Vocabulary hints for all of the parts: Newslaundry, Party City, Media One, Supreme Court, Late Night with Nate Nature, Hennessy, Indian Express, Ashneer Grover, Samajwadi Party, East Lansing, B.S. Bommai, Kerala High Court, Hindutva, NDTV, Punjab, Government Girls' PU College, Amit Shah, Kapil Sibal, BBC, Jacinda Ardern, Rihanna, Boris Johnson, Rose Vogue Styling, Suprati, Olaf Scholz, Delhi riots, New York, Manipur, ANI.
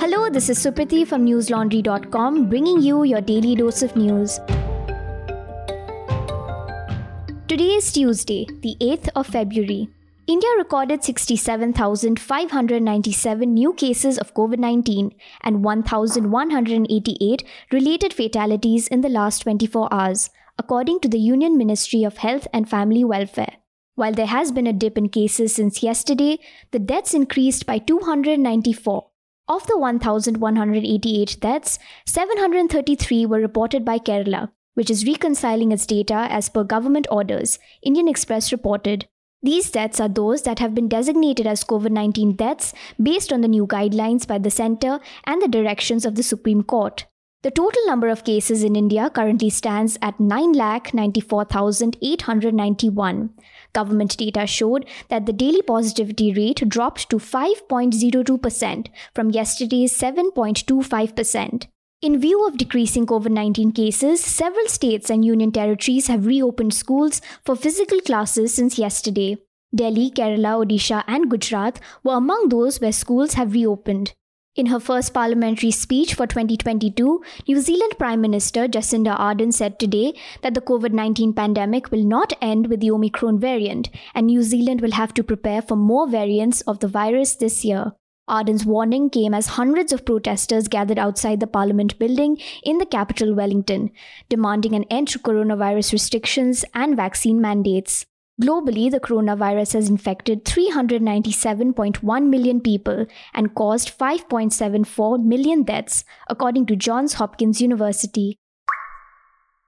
Hello, this is Suprati from newslaundry.com bringing you your daily dose of news. Today is Tuesday, the 8th of February. India recorded 67,597 new cases of COVID-19 and 1,188 related fatalities in the last 24 hours, according to the Union Ministry of Health and Family Welfare. While there has been a dip in cases since yesterday, the deaths increased by 294. Of the 1,188 deaths, 733 were reported by Kerala, which is reconciling its data as per government orders, Indian Express reported. These deaths are those that have been designated as COVID-19 deaths based on the new guidelines by the Centre and the directions of the Supreme Court. The total number of cases in India currently stands at 9,94,891. Government data showed that the daily positivity rate dropped to 5.02% from yesterday's 7.25%. In view of decreasing COVID-19 cases, several states and union territories have reopened schools for physical classes since yesterday. Delhi, Kerala, Odisha and Gujarat were among those where schools have reopened. In her first parliamentary speech for 2022, New Zealand Prime Minister Jacinda Ardern said today that the COVID-19 pandemic will not end with the Omicron variant, and New Zealand will have to prepare for more variants of the virus this year. Ardern's warning came as hundreds of protesters gathered outside the Parliament building in the capital Wellington, demanding an end to coronavirus restrictions and vaccine mandates. Globally, the coronavirus has infected 397.1 million people and caused 5.74 million deaths, according to Johns Hopkins University.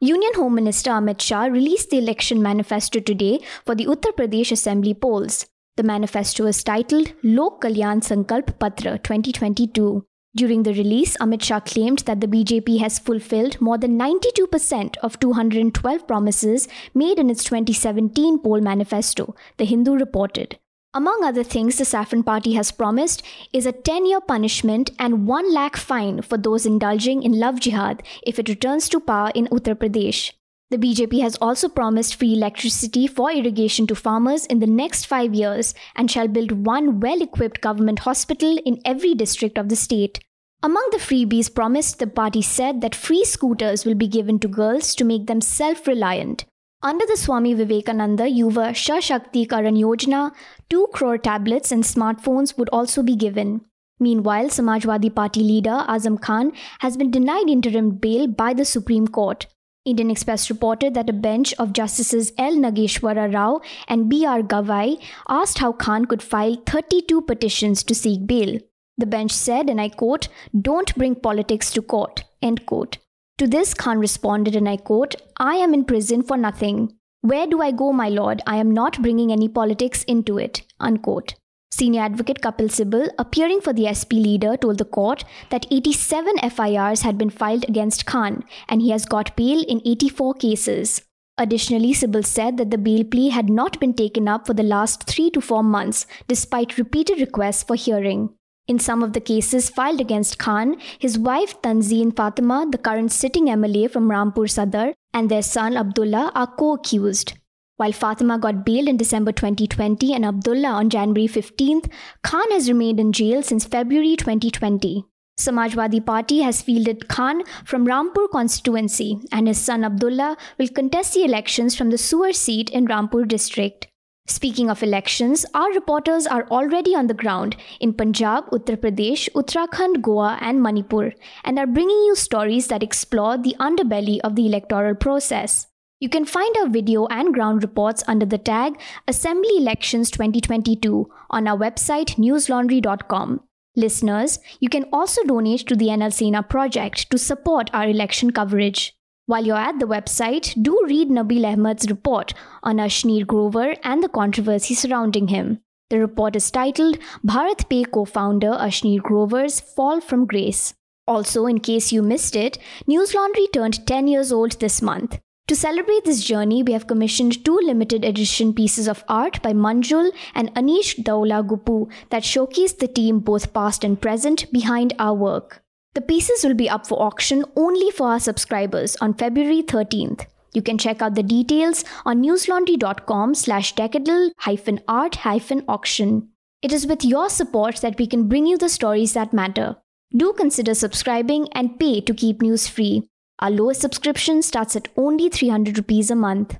Union Home Minister Amit Shah released the election manifesto today for the Uttar Pradesh Assembly polls. The manifesto is titled Lok Kalyan Sankalp Patra 2022. During the release, Amit Shah claimed that the BJP has fulfilled more than 92% of 212 promises made in its 2017 poll manifesto, The Hindu reported. Among other things, the Saffron Party has promised is a 10-year punishment and 1 lakh fine for those indulging in love jihad if it returns to power in Uttar Pradesh. The BJP has also promised free electricity for irrigation to farmers in the next 5 years and shall build one well-equipped government hospital in every district of the state. Among the freebies promised, the party said that free scooters will be given to girls to make them self-reliant. Under the Swami Vivekananda Yuva Shashakti Karan Yojana, 2 crore tablets and smartphones would also be given. Meanwhile, Samajwadi Party leader Azam Khan has been denied interim bail by the Supreme Court. Indian Express reported that a bench of Justices L. Nageshwara Rao and B.R. Gavai asked how Khan could file 32 petitions to seek bail. The bench said, and I quote, "Don't bring politics to court," end quote. To this, Khan responded, and I quote, "I am in prison for nothing. Where do I go, my lord? I am not bringing any politics into it," unquote. Senior advocate Kapil Sibal, appearing for the SP leader, told the court that 87 FIRs had been filed against Khan and he has got bail in 84 cases. Additionally, Sibal said that the bail plea had not been taken up for the last 3 to 4 months, despite repeated requests for hearing. In some of the cases filed against Khan, his wife Tanzeen Fatima, the current sitting MLA from Rampur Sadar, and their son Abdullah are co-accused. While Fatima got bail in December 2020 and Abdullah on January 15th, Khan has remained in jail since February 2020. Samajwadi Party has fielded Khan from Rampur constituency and his son Abdullah will contest the elections from the Suar seat in Rampur district. Speaking of elections, our reporters are already on the ground in Punjab, Uttar Pradesh, Uttarakhand, Goa and Manipur and are bringing you stories that explore the underbelly of the electoral process. You can find our video and ground reports under the tag Assembly Elections 2022 on our website newslaundry.com. Listeners, you can also donate to the NL Sena project to support our election coverage. While you're at the website, do read Nabil Ahmed's report on Ashneer Grover and the controversy surrounding him. The report is titled Bharat Pay Co-founder Ashneer Grover's Fall from Grace. Also, in case you missed it, News Laundry turned 10 years old this month. To celebrate this journey, we have commissioned 2 limited edition pieces of art by Manjul and Anish Daula Gupu that showcase the team both past and present behind our work. The pieces will be up for auction only for our subscribers on February 13th. You can check out the details on newslaundry.com/decadal-art-auction. It is with your support that we can bring you the stories that matter. Do consider subscribing and pay to keep news free. Our lowest subscription starts at only 300 rupees a month.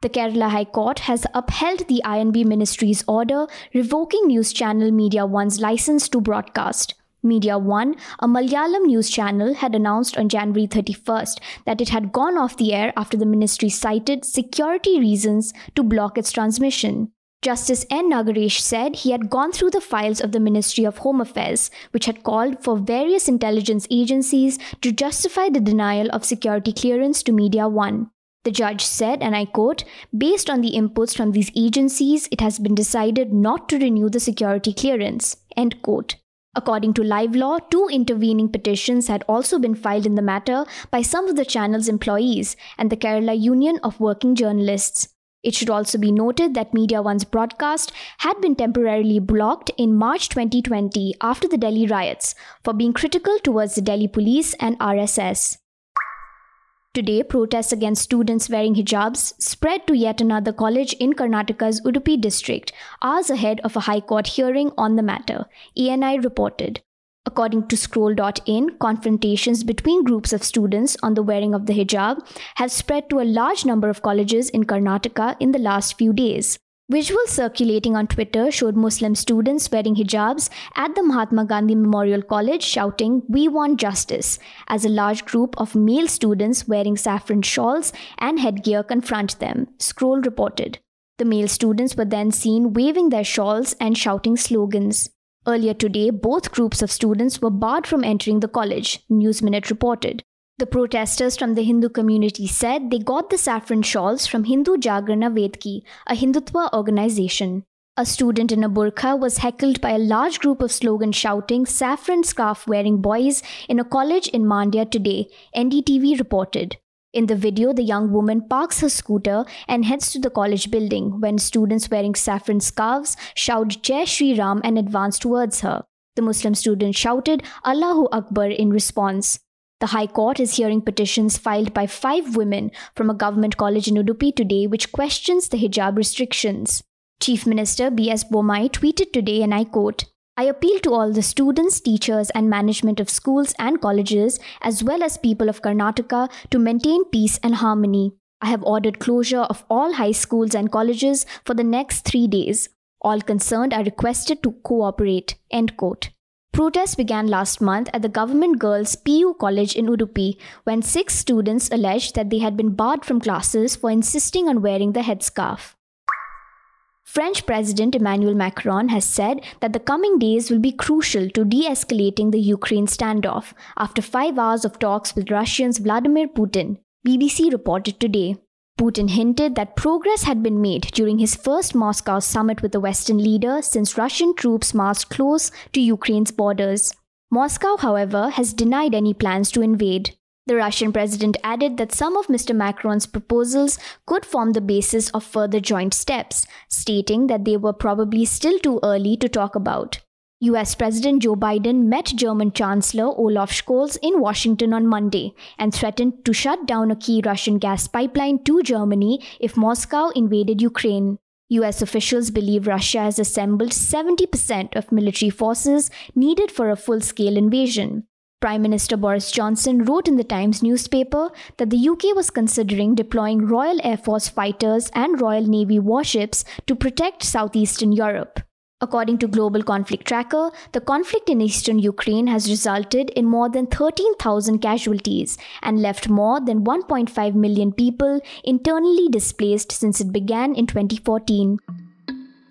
The Kerala High Court has upheld the INB Ministry's order revoking news channel Media One's license to broadcast. Media One, a Malayalam news channel, had announced on January 31st that it had gone off the air after the ministry cited security reasons to block its transmission. Justice N. Nageshwara Rao said he had gone through the files of the Ministry of Home Affairs, which had called for various intelligence agencies to justify the denial of security clearance to Media One. The judge said, and I quote, "Based on the inputs from these agencies, it has been decided not to renew the security clearance," end quote. According to Live Law, two intervening petitions had also been filed in the matter by some of the channel's employees and the Kerala Union of Working Journalists. It should also be noted that Media One's broadcast had been temporarily blocked in March 2020 after the Delhi riots for being critical towards the Delhi police and RSS. Today, protests against students wearing hijabs spread to yet another college in Karnataka's Udupi district, hours ahead of a High Court hearing on the matter, ANI reported. According to Scroll.in, confrontations between groups of students on the wearing of the hijab have spread to a large number of colleges in Karnataka in the last few days. Visuals circulating on Twitter showed Muslim students wearing hijabs at the Mahatma Gandhi Memorial College shouting, "We want justice," as a large group of male students wearing saffron shawls and headgear confront them, Scroll reported. The male students were then seen waving their shawls and shouting slogans. Earlier today, both groups of students were barred from entering the college, News Minute reported. The protesters from the Hindu community said they got the saffron shawls from Hindu Jagrana Vedki, a Hindutva organization. A student in a burqa was heckled by a large group of slogan-shouting, saffron scarf-wearing boys in a college in Mandya today, NDTV reported. In the video, the young woman parks her scooter and heads to the college building when students wearing saffron scarves shout "Jai Shri Ram" and advance towards her. The Muslim student shouted "Allahu Akbar" in response. The High Court is hearing petitions filed by 5 women from a government college in Udupi today which questions the hijab restrictions. Chief Minister B.S. Bommai tweeted today, and I quote, "I appeal to all the students, teachers and management of schools and colleges, as well as people of Karnataka, to maintain peace and harmony. I have ordered closure of all high schools and colleges for the next 3 days. All concerned are requested to cooperate," end quote. Protests began last month at the Government Girls PU College in Udupi, when 6 students alleged that they had been barred from classes for insisting on wearing the headscarf. French President Emmanuel Macron has said that the coming days will be crucial to de-escalating the Ukraine standoff after 5 hours of talks with Russia's Vladimir Putin, BBC reported today. Putin hinted that progress had been made during his first Moscow summit with the Western leader since Russian troops marched close to Ukraine's borders. Moscow, however, has denied any plans to invade. The Russian president added that some of Mr. Macron's proposals could form the basis of further joint steps, stating that they were probably still too early to talk about. US President Joe Biden met German Chancellor Olaf Scholz in Washington on Monday and threatened to shut down a key Russian gas pipeline to Germany if Moscow invaded Ukraine. US officials believe Russia has assembled 70% of military forces needed for a full-scale invasion. Prime Minister Boris Johnson wrote in the Times newspaper that the UK was considering deploying Royal Air Force fighters and Royal Navy warships to protect southeastern Europe. According to Global Conflict Tracker, the conflict in eastern Ukraine has resulted in more than 13,000 casualties and left more than 1.5 million people internally displaced since it began in 2014.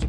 To